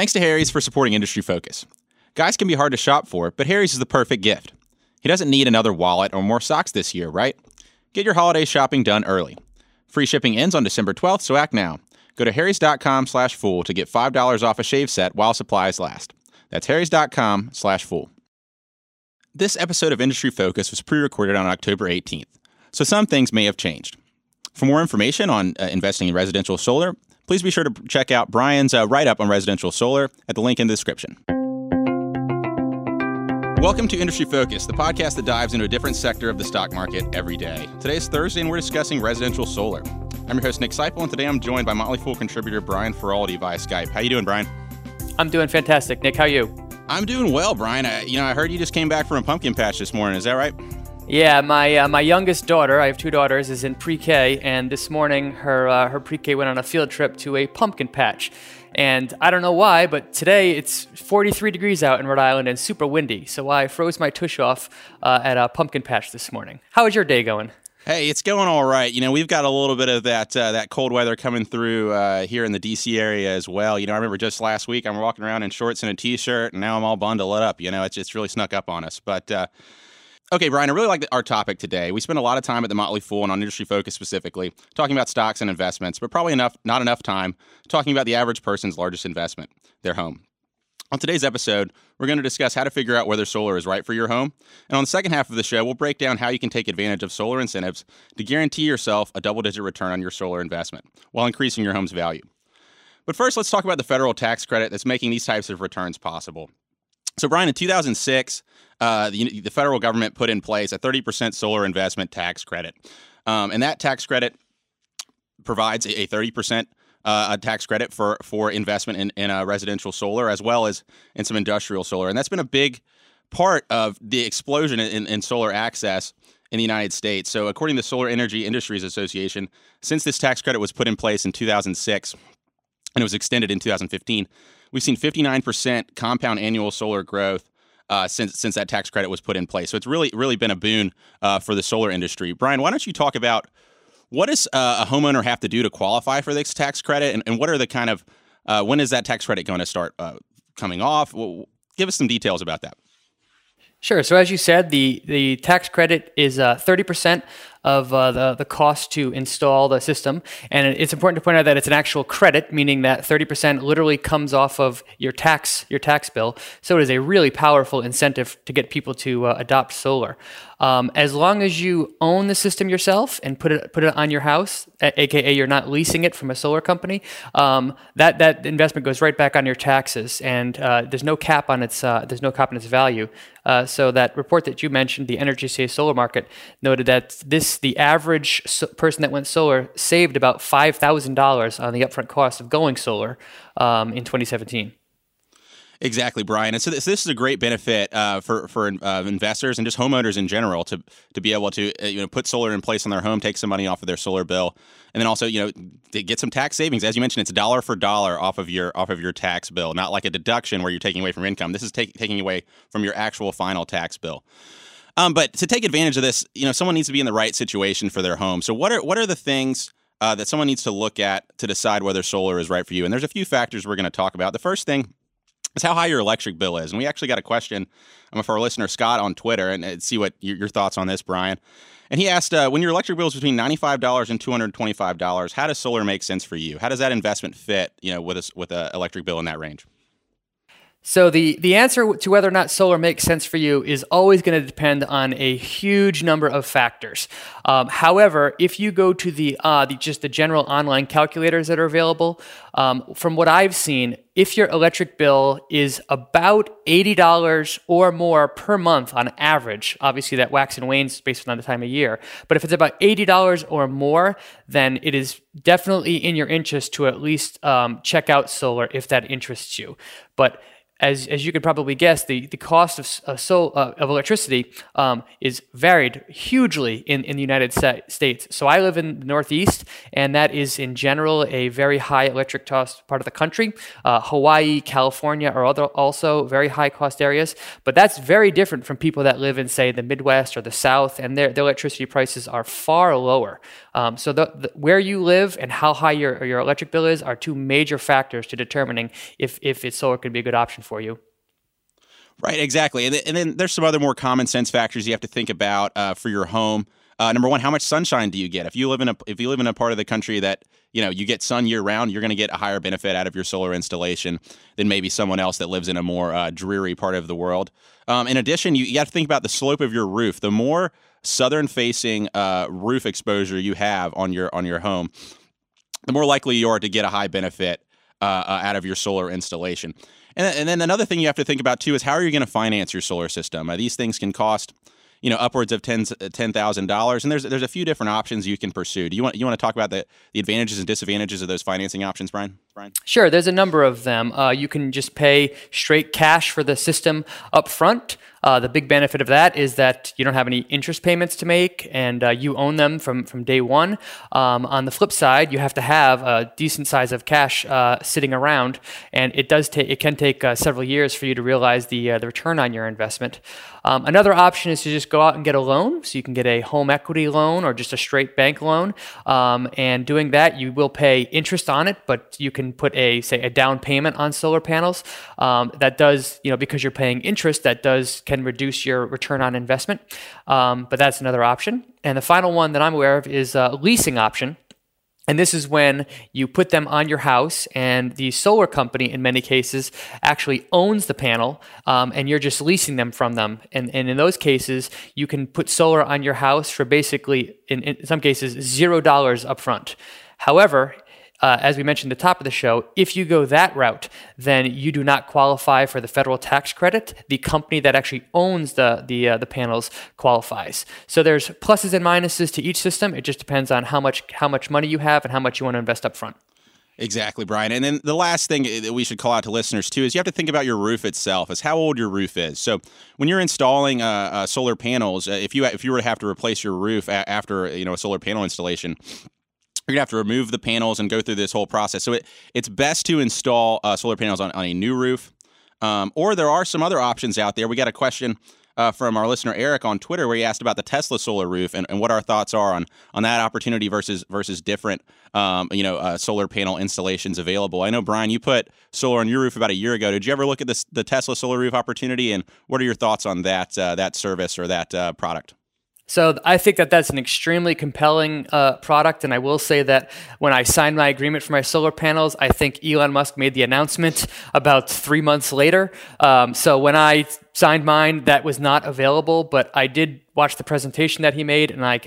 Thanks to Harry's for supporting Industry Focus. Guys can be hard to shop for, but Harry's is the perfect gift. He doesn't need another wallet or more socks this year, right? Get your holiday shopping done early. Free shipping ends on December 12th, so act now. Go to harrys.com/fool to get $5 off a shave set while supplies last. That's harrys.com/fool. This episode of Industry Focus was pre-recorded on October 18th, so some things may have changed. For more information on investing in residential solar, please be sure to check out Brian's write-up on residential solar at the link in the description. Welcome to Industry Focus, the podcast that dives into a different sector of the stock market every day. Today is Thursday, and we're discussing residential solar. I'm your host, Nick Sciple, and today I'm joined by Motley Fool contributor Brian Feraldi via Skype. How you doing, Brian? I'm doing fantastic. Nick, how are you? I'm doing well, Brian. I heard you just came back from a pumpkin patch this morning. Is that right? Yeah, my youngest daughter, I have two daughters, is in pre-K, and this morning her pre-K went on a field trip to a pumpkin patch. And I don't know why, but today it's 43 degrees out in Rhode Island and super windy, so I froze my tush off at a pumpkin patch this morning. How is your day going? Hey, it's going all right. You know, we've got a little bit of that cold weather coming through here in the D.C. area as well. You know, I remember just last week I'm walking around in shorts and a T-shirt, and now I'm all bundled up. You know, it's really snuck up on us. But, okay, Brian, I really like our topic today. We spent a lot of time at the Motley Fool and on Industry Focus specifically talking about stocks and investments, but probably not enough time talking about the average person's largest investment, their home. On today's episode, we're going to discuss how to figure out whether solar is right for your home. And on the second half of the show, we'll break down how you can take advantage of solar incentives to guarantee yourself a double-digit return on your solar investment while increasing your home's value. But first, let's talk about the federal tax credit that's making these types of returns possible. So, Brian, in 2006, the federal government put in place a 30% solar investment tax credit. And that tax credit provides a 30% a tax credit for investment in residential solar as well as in some industrial solar. And that's been a big part of the explosion in solar access in the United States. So according to the Solar Energy Industries Association, since this tax credit was put in place in 2006 and it was extended in 2015, we've seen 59% compound annual solar growth since that tax credit was put in place. So it's really been a boon for the solar industry. Brian, why don't you talk about what does a homeowner have to do to qualify for this tax credit? And what are the kind of, when is that tax credit going to start coming off? Well, give us some details about that. Sure. So as you said, the tax credit is 30% of the cost to install the system. And it's important to point out that it's an actual credit, meaning that 30% literally comes off of your tax bill. So it is a really powerful incentive to get people to adopt solar. As long as you own the system yourself and put it on your house, aka you're not leasing it from a solar company, that investment goes right back on your taxes, and there's no cap on its value. So that report that you mentioned, the EnergySage Solar Market, noted that the average person that went solar saved about $5,000 on the upfront cost of going solar in 2017. Exactly, Brian. And so this is a great benefit for investors and just homeowners in general to be able to put solar in place on their home, take some money off of their solar bill, and then also to get some tax savings. As you mentioned, it's dollar for dollar off of your tax bill, not like a deduction where you're taking away from income. This is taking away from your actual final tax bill. But to take advantage of this, someone needs to be in the right situation for their home. So what are the things that someone needs to look at to decide whether solar is right for you? And there's a few factors we're going to talk about. The first thing is how high your electric bill is. And we actually got a question from our listener, Scott, on Twitter, and see what your thoughts on this, Brian. And he asked, when your electric bill is between $95 and $225, how does solar make sense for you? How does that investment fit, with a electric bill in that range? So the answer to whether or not solar makes sense for you is always going to depend on a huge number of factors. However, if you go to the general online calculators that are available, from what I've seen, if your electric bill is about $80 or more per month on average, obviously that wax and wanes based on the time of year, but if it's about $80 or more, then it is definitely in your interest to at least check out solar if that interests you. But as you could probably guess, the cost of electricity is varied hugely in the United States. So I live in the Northeast, and that is in general a very high electric cost part of the country. Hawaii, California are also very high cost areas, but that's very different from people that live in, say, the Midwest or the South, and their electricity prices are far lower. So where you live and how high your electric bill is are two major factors to determining if it's solar could be a good option for you. Right, exactly. And then there's some other more common sense factors you have to think about for your home. Number one, how much sunshine do you get? If you live in a part of the country that you get sun year round, you're going to get a higher benefit out of your solar installation than maybe someone else that lives in a more dreary part of the world. In addition, you have to think about the slope of your roof. The more southern facing roof exposure you have on your home, the more likely you are to get a high benefit out of your solar installation. And then another thing you have to think about too is how are you going to finance your solar system? These things can cost upwards of $10,000, and there's a few different options you can pursue. Do you want to talk about the advantages and disadvantages of those financing options, Brian? Sure, there's a number of them. You can just pay straight cash for the system up front. The big benefit of that is that you don't have any interest payments to make, and you own them from day one. On the flip side, you have to have a decent size of cash sitting around, and it can take several years for you to realize the return on your investment. Another option is to just go out and get a loan. So you can get a home equity loan or just a straight bank loan. And doing that, you will pay interest on it, but you can put a down payment on solar panels. That does, because you're paying interest, that can reduce your return on investment. But that's another option. And the final one that I'm aware of is a leasing option. And this is when you put them on your house, and the solar company, in many cases, actually owns the panel, and you're just leasing them from them. And in those cases, you can put solar on your house for basically, in some cases, $0 up front. However, as we mentioned at the top of the show, if you go that route, then you do not qualify for the federal tax credit. The company that actually owns the panels qualifies. So there's pluses and minuses to each system. It just depends on how much money you have and how much you want to invest up front. Exactly, Brian. And then the last thing that we should call out to listeners too is you have to think about your roof itself, is how old your roof is. So when you're installing solar panels, if you were to have to replace your roof after a solar panel installation, you're going to have to remove the panels and go through this whole process. So it's best to install solar panels on a new roof. Or there are some other options out there. We got a question from our listener, Eric, on Twitter, where he asked about the Tesla solar roof and what our thoughts are on that opportunity versus different solar panel installations available. I know, Brian, you put solar on your roof about a year ago. Did you ever look at the Tesla solar roof opportunity? And what are your thoughts on that service or that product? So I think that's an extremely compelling product, and I will say that when I signed my agreement for my solar panels, I think Elon Musk made the announcement about 3 months later. So when I signed mine, that was not available, but I did watch the presentation that he made, and I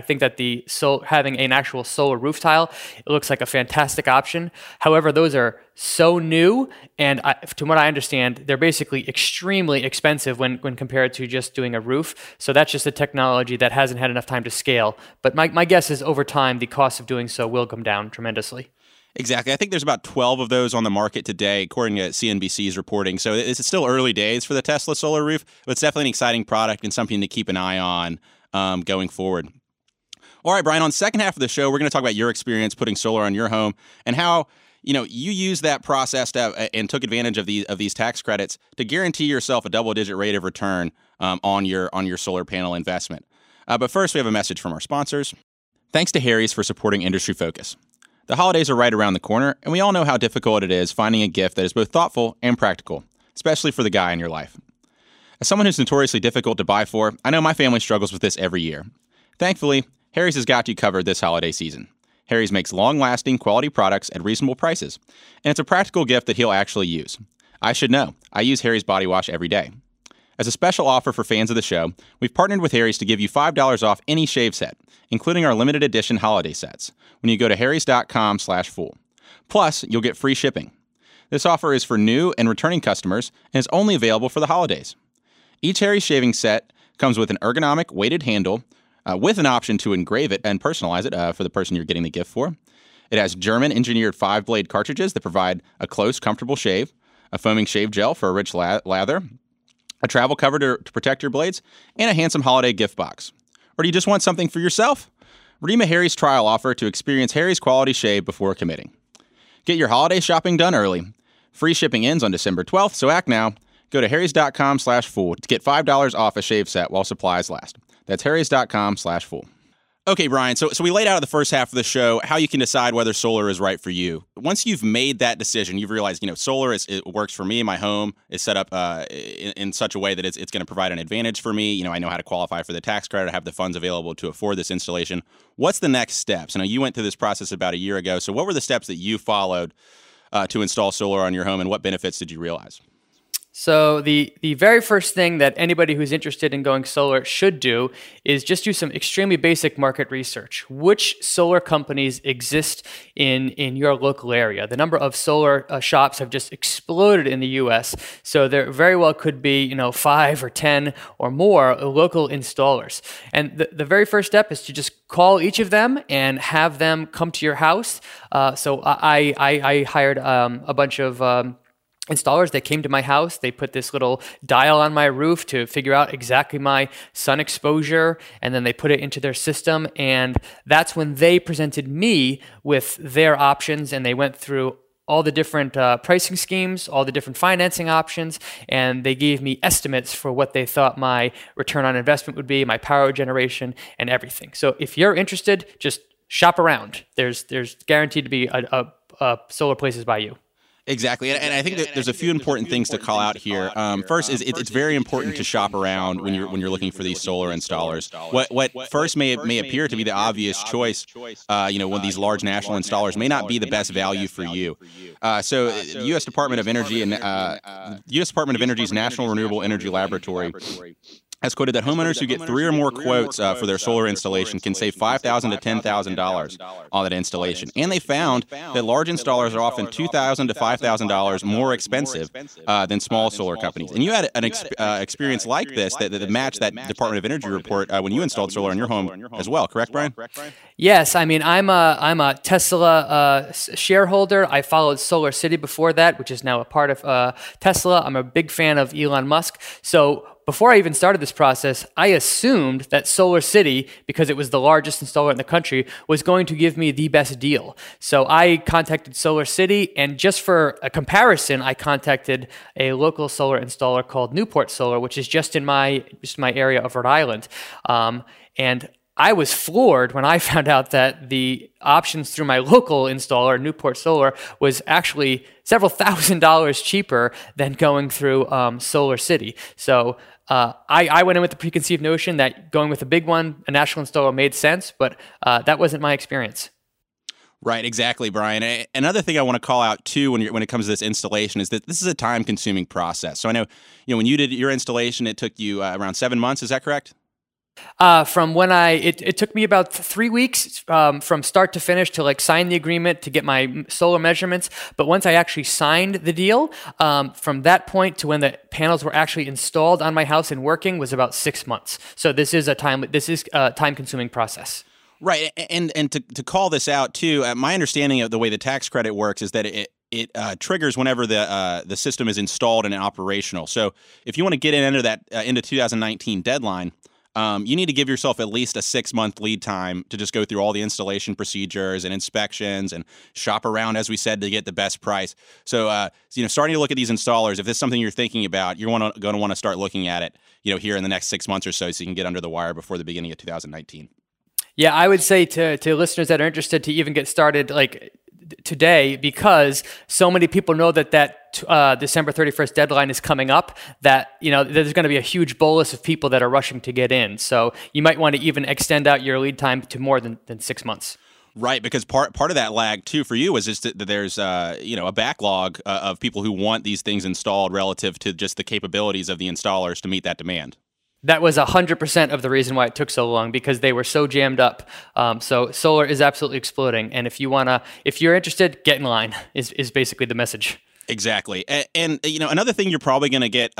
think that having an actual solar roof tile, it looks like a fantastic option. However, those are so new, and to what I understand, they're basically extremely expensive when compared to just doing a roof. So that's just a technology that hasn't had enough time to scale. But my guess is over time, the cost of doing so will come down tremendously. Exactly. I think there's about 12 of those on the market today, according to CNBC's reporting. So it's still early days for the Tesla solar roof, but it's definitely an exciting product and something to keep an eye on going forward. All right, Brian, on the second half of the show, we're going to talk about your experience putting solar on your home and how you use that process and took advantage of these tax credits to guarantee yourself a double-digit rate of return on your solar panel investment. But first, we have a message from our sponsors. Thanks to Harry's for supporting Industry Focus. The holidays are right around the corner, and we all know how difficult it is finding a gift that is both thoughtful and practical, especially for the guy in your life. As someone who's notoriously difficult to buy for, I know my family struggles with this every year. Thankfully, Harry's has got you covered this holiday season. Harry's makes long-lasting, quality products at reasonable prices, and it's a practical gift that he'll actually use. I should know. I use Harry's body wash every day. As a special offer for fans of the show, we've partnered with Harry's to give you $5 off any shave set, including our limited edition holiday sets, when you go to harrys.com/fool. Plus, you'll get free shipping. This offer is for new and returning customers and is only available for the holidays. Each Harry's shaving set comes with an ergonomic weighted handle, with an option to engrave it and personalize it for the person you're getting the gift for. It has German-engineered 5-blade cartridges that provide a close, comfortable shave, a foaming shave gel for a rich lather, a travel cover to protect your blades, and a handsome holiday gift box. Or do you just want something for yourself? Redeem a Harry's trial offer to experience Harry's quality shave before committing. Get your holiday shopping done early. Free shipping ends on December 12th, so act now. Go to harrys.com/fool to get $5 off a shave set while supplies last. That's harrys.com/fool. Okay, Brian, so we laid out in the first half of the show how you can decide whether solar is right for you. Once you've made that decision, you've realized, solar it works for me. My home is set up in such a way that it's going to provide an advantage for me. I know how to qualify for the tax credit. I have the funds available to afford this installation. What's the next steps? I know you went through this process about a year ago. So what were the steps that you followed to install solar on your home, and what benefits did you realize? So the very first thing that anybody who's interested in going solar should do is just do some extremely basic market research. Which solar companies exist in your local area? The number of solar shops have just exploded in the U.S., so there very well could be 5 or 10 or more local installers. And the very first step is to just call each of them and have them come to your house. So I hired a bunch of installers. They came to my house. They put this little dial on my roof to figure out exactly my sun exposure, and then they put it into their system. And that's when they presented me with their options, and they went through all the different pricing schemes, all the different financing options, and they gave me estimates for what they thought my return on investment would be, my power generation, and everything. So if you're interested, just shop around. There's guaranteed to be a solar places by you. Exactly. And I think that there's a few important things to call out here. First is it's very important to shop around when you're looking for these solar installers. What first may appear to be the obvious choice, one of these large national installers may not be the best value for you. So the U.S. Department of Energy and U.S. Department of Energy's National Renewable Energy Laboratory has quoted that homeowners who get three or more quotes for their solar installation can save $5,000 to $10,000 on that installation. And they found that large installers are often $2,000 to $5,000 more expensive than small solar companies. And you had an experience like this that matched that Department of Energy report when you installed solar in your home as well, correct, Brian? Yes. I'm a Tesla shareholder. I followed SolarCity before that, which is now a part of Tesla. I'm a big fan of Elon Musk. So before I even started this process, I assumed that SolarCity, because it was the largest installer in the country, was going to give me the best deal. So I contacted SolarCity, and just for a comparison, I contacted a local solar installer called Newport Solar, which is just in my area of Rhode Island. And I was floored when I found out that the options through my local installer, Newport Solar, was actually several $1,000s cheaper than going through SolarCity. So I went in with the preconceived notion that going with a big one, a national installer, made sense, but that wasn't my experience. Right, exactly, Brian. Another thing I want to call out too, when it comes to this installation, is that this is a time-consuming process. So I know, when you did your installation, it took you around 7 months. Is that correct? From when it took me about 3 weeks from start to finish to sign the agreement to get my solar measurements. But once I actually signed the deal, from that point to when the panels were actually installed on my house and working was about 6 months. So this is a time-consuming process. Right, and to call this out too, my understanding of the way the tax credit works is that it triggers whenever the system is installed and operational. So if you want to get in under that into 2019 deadline. You need to give yourself at least a 6-month lead time to just go through all the installation procedures and inspections and shop around, as we said, to get the best price. So, starting to look at these installers, if this is something you're thinking about, you're going to want to start looking at it, here in the next 6 months or so you can get under the wire before the beginning of 2019. Yeah, I would say to listeners that are interested to even get started today, because so many people know that December 31st deadline is coming up, that there's going to be a huge bolus of people that are rushing to get in. So you might want to even extend out your lead time to more than 6 months. Right, because part of that lag too for you is just that there's a backlog of people who want these things installed relative to just the capabilities of the installers to meet that demand. That was 100% of the reason why it took so long, because they were so jammed up. So solar is absolutely exploding, and if you're interested, get in line. Is basically the message. Exactly, and another thing you're probably going to get,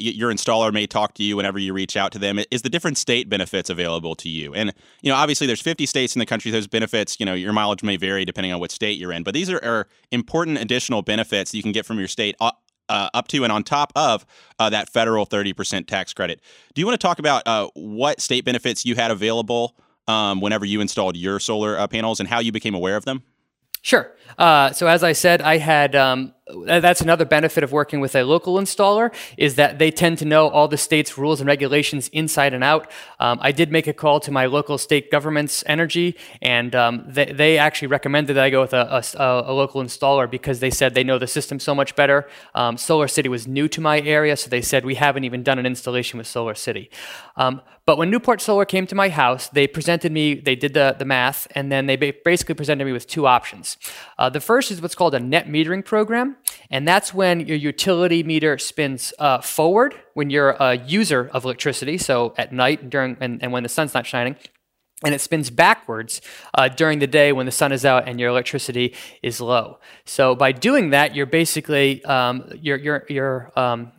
your installer may talk to you whenever you reach out to them, is the different state benefits available to you. And obviously, there's 50 states in the country. Those benefits, your mileage may vary depending on what state you're in, but these are important additional benefits you can get from your state. Up to and on top of that federal 30% tax credit. Do you want to talk about what state benefits you had available whenever you installed your solar panels and how you became aware of them? Sure. So as I said, I had That's another benefit of working with a local installer, is that they tend to know all the state's rules and regulations inside and out. I did make a call to my local state government's energy, and they actually recommended that I go with a local installer because they said they know the system so much better. SolarCity was new to my area, so they said, we haven't even done an installation with SolarCity. But when Newport Solar came to my house, they presented me, they did the math, and then they basically presented me with two options. The first is what's called a net metering program, and that's when your utility meter spins forward when you're a user of electricity, so at night and during and when the sun's not shining, and it spins backwards during the day when the sun is out and your electricity is low. So by doing that, you're basically your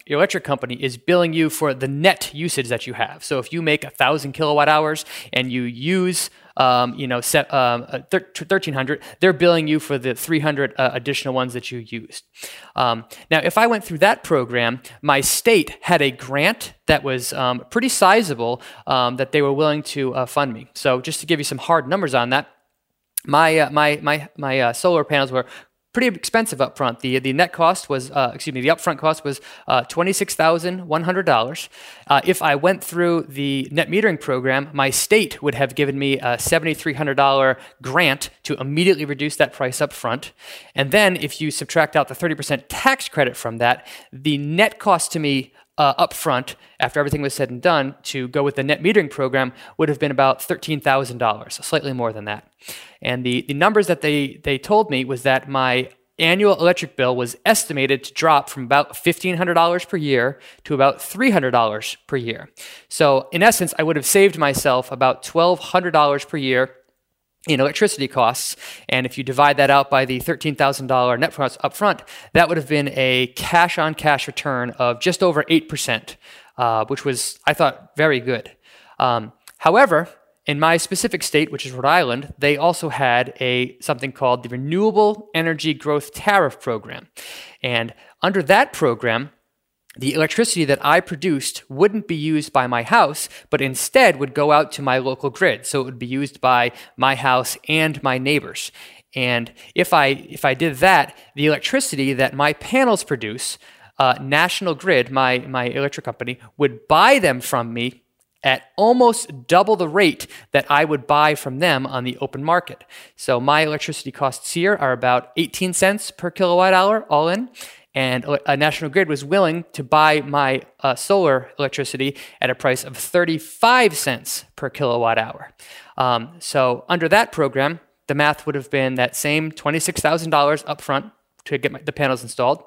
electric company is billing you for the net usage that you have. So if you make 1,000 kilowatt hours and you use 1,300, they're billing you for the 300 additional ones that you used. Now, if I went through that program, my state had a grant that was pretty sizable that they were willing to fund me. So just to give you some hard numbers on that, my solar panels were pretty expensive up front. The net cost was, the upfront cost was $26,100. If I went through the net metering program, my state would have given me a $7,300 grant to immediately reduce that price up front. And then if you subtract out the 30% tax credit from that, the net cost to me up front, after everything was said and done, to go with the net metering program would have been about $13,000, slightly more than that. And the numbers that they told me was that my annual electric bill was estimated to drop from about $1,500 per year to about $300 per year. So in essence, I would have saved myself about $1,200 per year in electricity costs, and if you divide that out by the $13,000 net cost up front, that would have been a cash-on-cash return of just over 8%, which was, I thought, very good. However, in my specific state, which is Rhode Island, they also had something called the Renewable Energy Growth Tariff Program, and under that program, the electricity that I produced wouldn't be used by my house, but instead would go out to my local grid. So it would be used by my house and my neighbors. And if I did that, the electricity that my panels produce, National Grid, my electric company, would buy them from me at almost double the rate that I would buy from them on the open market. So my electricity costs here are about 18 cents per kilowatt hour all in. And National Grid was willing to buy my solar electricity at a price of 35 cents per kilowatt hour. So under that program, the math would have been that same $26,000 up front to get the panels installed.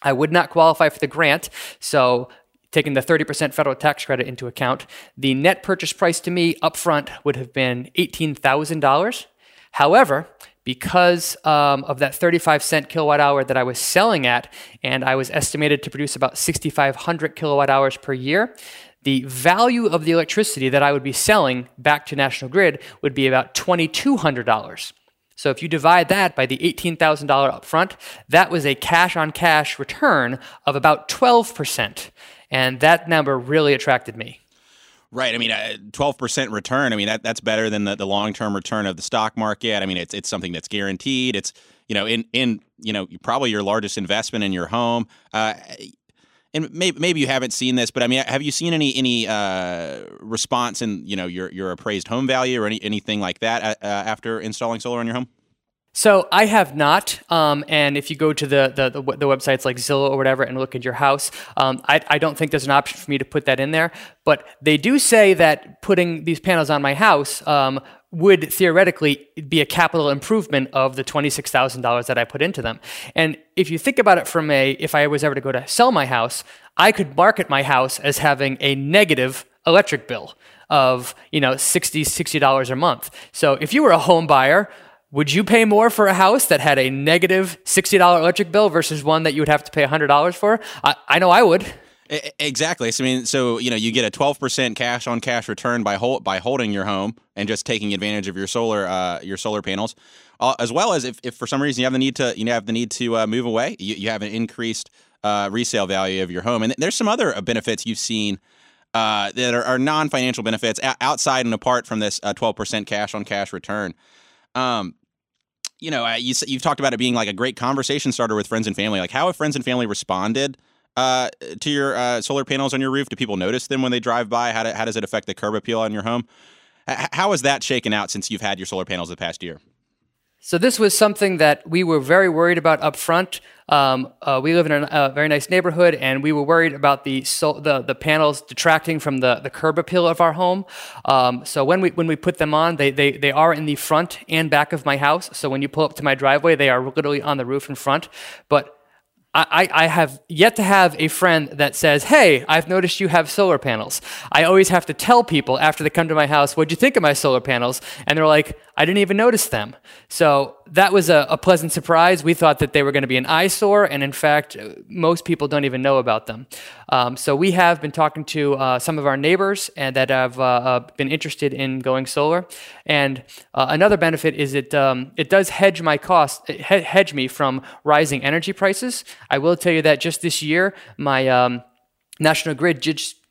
I would not qualify for the grant, so taking the 30% federal tax credit into account, the net purchase price to me up front would have been $18,000. However, because of that 35-cent kilowatt hour that I was selling at, and I was estimated to produce about 6,500 kilowatt hours per year, the value of the electricity that I would be selling back to National Grid would be about $2,200. So if you divide that by the $18,000 upfront, that was a cash-on-cash return of about 12%. And that number really attracted me. Right. I mean, 12% return. I mean, that's better than the long-term return of the stock market. I mean, it's something that's guaranteed. It's, probably your largest investment in your home. And maybe you haven't seen this, but I mean, have you seen any response in, your appraised home value or anything like that after installing solar on your home? So I have not, and if you go to the websites like Zillow or whatever and look at your house, I don't think there's an option for me to put that in there. But they do say that putting these panels on my house would theoretically be a capital improvement of the $26,000 that I put into them. And if you think about it if I was ever to go to sell my house, I could market my house as having a negative electric bill of $60 a month. So if you were a home buyer, would you pay more for a house that had a negative $60 electric bill versus one that you would have to pay $100 for? I know I would. Exactly. So, I mean, you get a 12% cash on cash return by holding your home and just taking advantage of your solar panels, as well as if for some reason you have the need to move away, you have an increased resale value of your home. And there's some other benefits you've seen that are non-financial benefits outside and apart from this 12% cash on cash return. you know, you've talked about it being like a great conversation starter with friends and family. Like, how have friends and family responded to your solar panels on your roof? Do people notice them when they drive by? How does it affect the curb appeal on your home? How has that shaken out since you've had your solar panels the past year? So this was something that we were very worried about up front. We live in a very nice neighborhood, and we were worried about the panels detracting from the curb appeal of our home. So when we put them on, they are in the front and back of my house. So when you pull up to my driveway, they are literally on the roof in front. But I have yet to have a friend that says, "Hey, I've noticed you have solar panels." I always have to tell people after they come to my house, "What'd you think of my solar panels?" And they're like, "I didn't even notice them." So that was a pleasant surprise. We thought that they were going to be an eyesore, and in fact, most people don't even know about them. So we have been talking to some of our neighbors and that have been interested in going solar. And another benefit is it does hedge my costs, hedge me from rising energy prices. I will tell you that just this year, my National Grid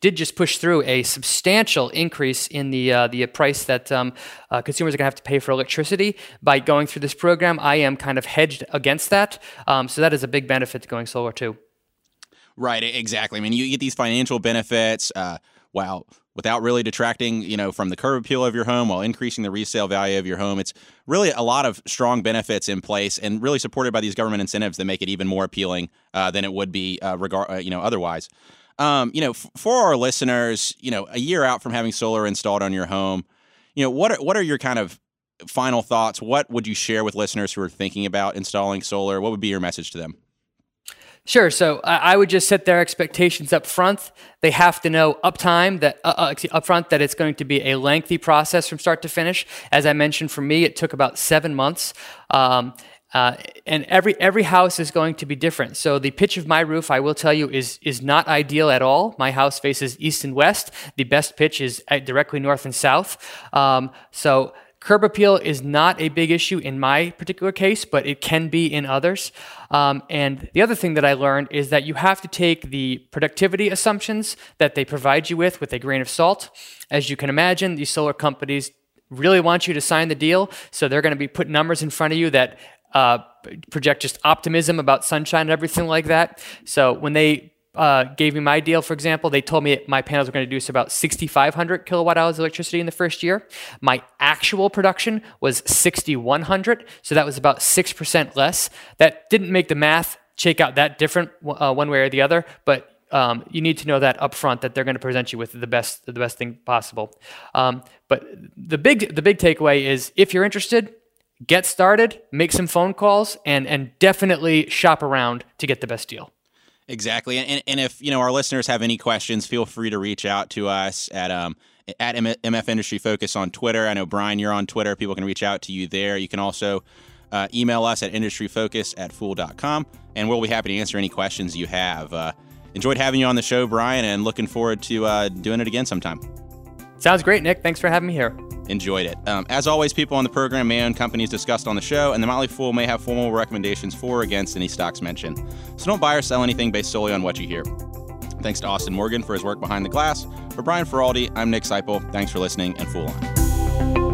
did just push through a substantial increase in the price that consumers are going to have to pay for electricity. By going through this program, I am kind of hedged against that. So that is a big benefit to going solar too. Right, exactly. I mean, you get these financial benefits without really detracting, you know, from the curb appeal of your home while increasing the resale value of your home. It's really a lot of strong benefits in place and really supported by these government incentives that make it even more appealing than it would be otherwise. For our listeners, you know, a year out from having solar installed on your home, you know, what are your kind of final thoughts? What would you share with listeners who are thinking about installing solar? What would be your message to them? Sure. So I would just set their expectations up front. They have to know up front that it's going to be a lengthy process from start to finish. As I mentioned, for me, it took about 7 months. And every house is going to be different. So the pitch of my roof, I will tell you, is not ideal at all. My house faces east and west. The best pitch is directly north and south. So curb appeal is not a big issue in my particular case, but it can be in others. And the other thing that I learned is that you have to take the productivity assumptions that they provide you with a grain of salt. As you can imagine, these solar companies really want you to sign the deal, so they're going to be putting numbers in front of you that project just optimism about sunshine and everything like that. So when they gave me my deal, for example, they told me my panels were going to produce about 6,500 kilowatt hours of electricity in the first year. My actual production was 6,100, so that was about 6% less. That didn't make the math shake out that different one way or the other, but you need to know that up front, that they're going to present you with the best thing possible. But the big takeaway is, if you're interested, get started, make some phone calls, and definitely shop around to get the best deal. Exactly. And if, you know, our listeners have any questions, feel free to reach out to us at MF Industry Focus on Twitter. I know, Brian, you're on Twitter. People can reach out to you there. You can also email us at industryfocus@fool.com, and we'll be happy to answer any questions you have. Enjoyed having you on the show, Brian, and looking forward to doing it again sometime. Sounds great, Nick. Thanks for having me here. Enjoyed it. As always, people on the program may own companies discussed on the show, and the Motley Fool may have formal recommendations for or against any stocks mentioned. So don't buy or sell anything based solely on what you hear. Thanks to Austin Morgan for his work behind the glass. For Brian Feraldi, I'm Nick Sciple. Thanks for listening, and Fool on.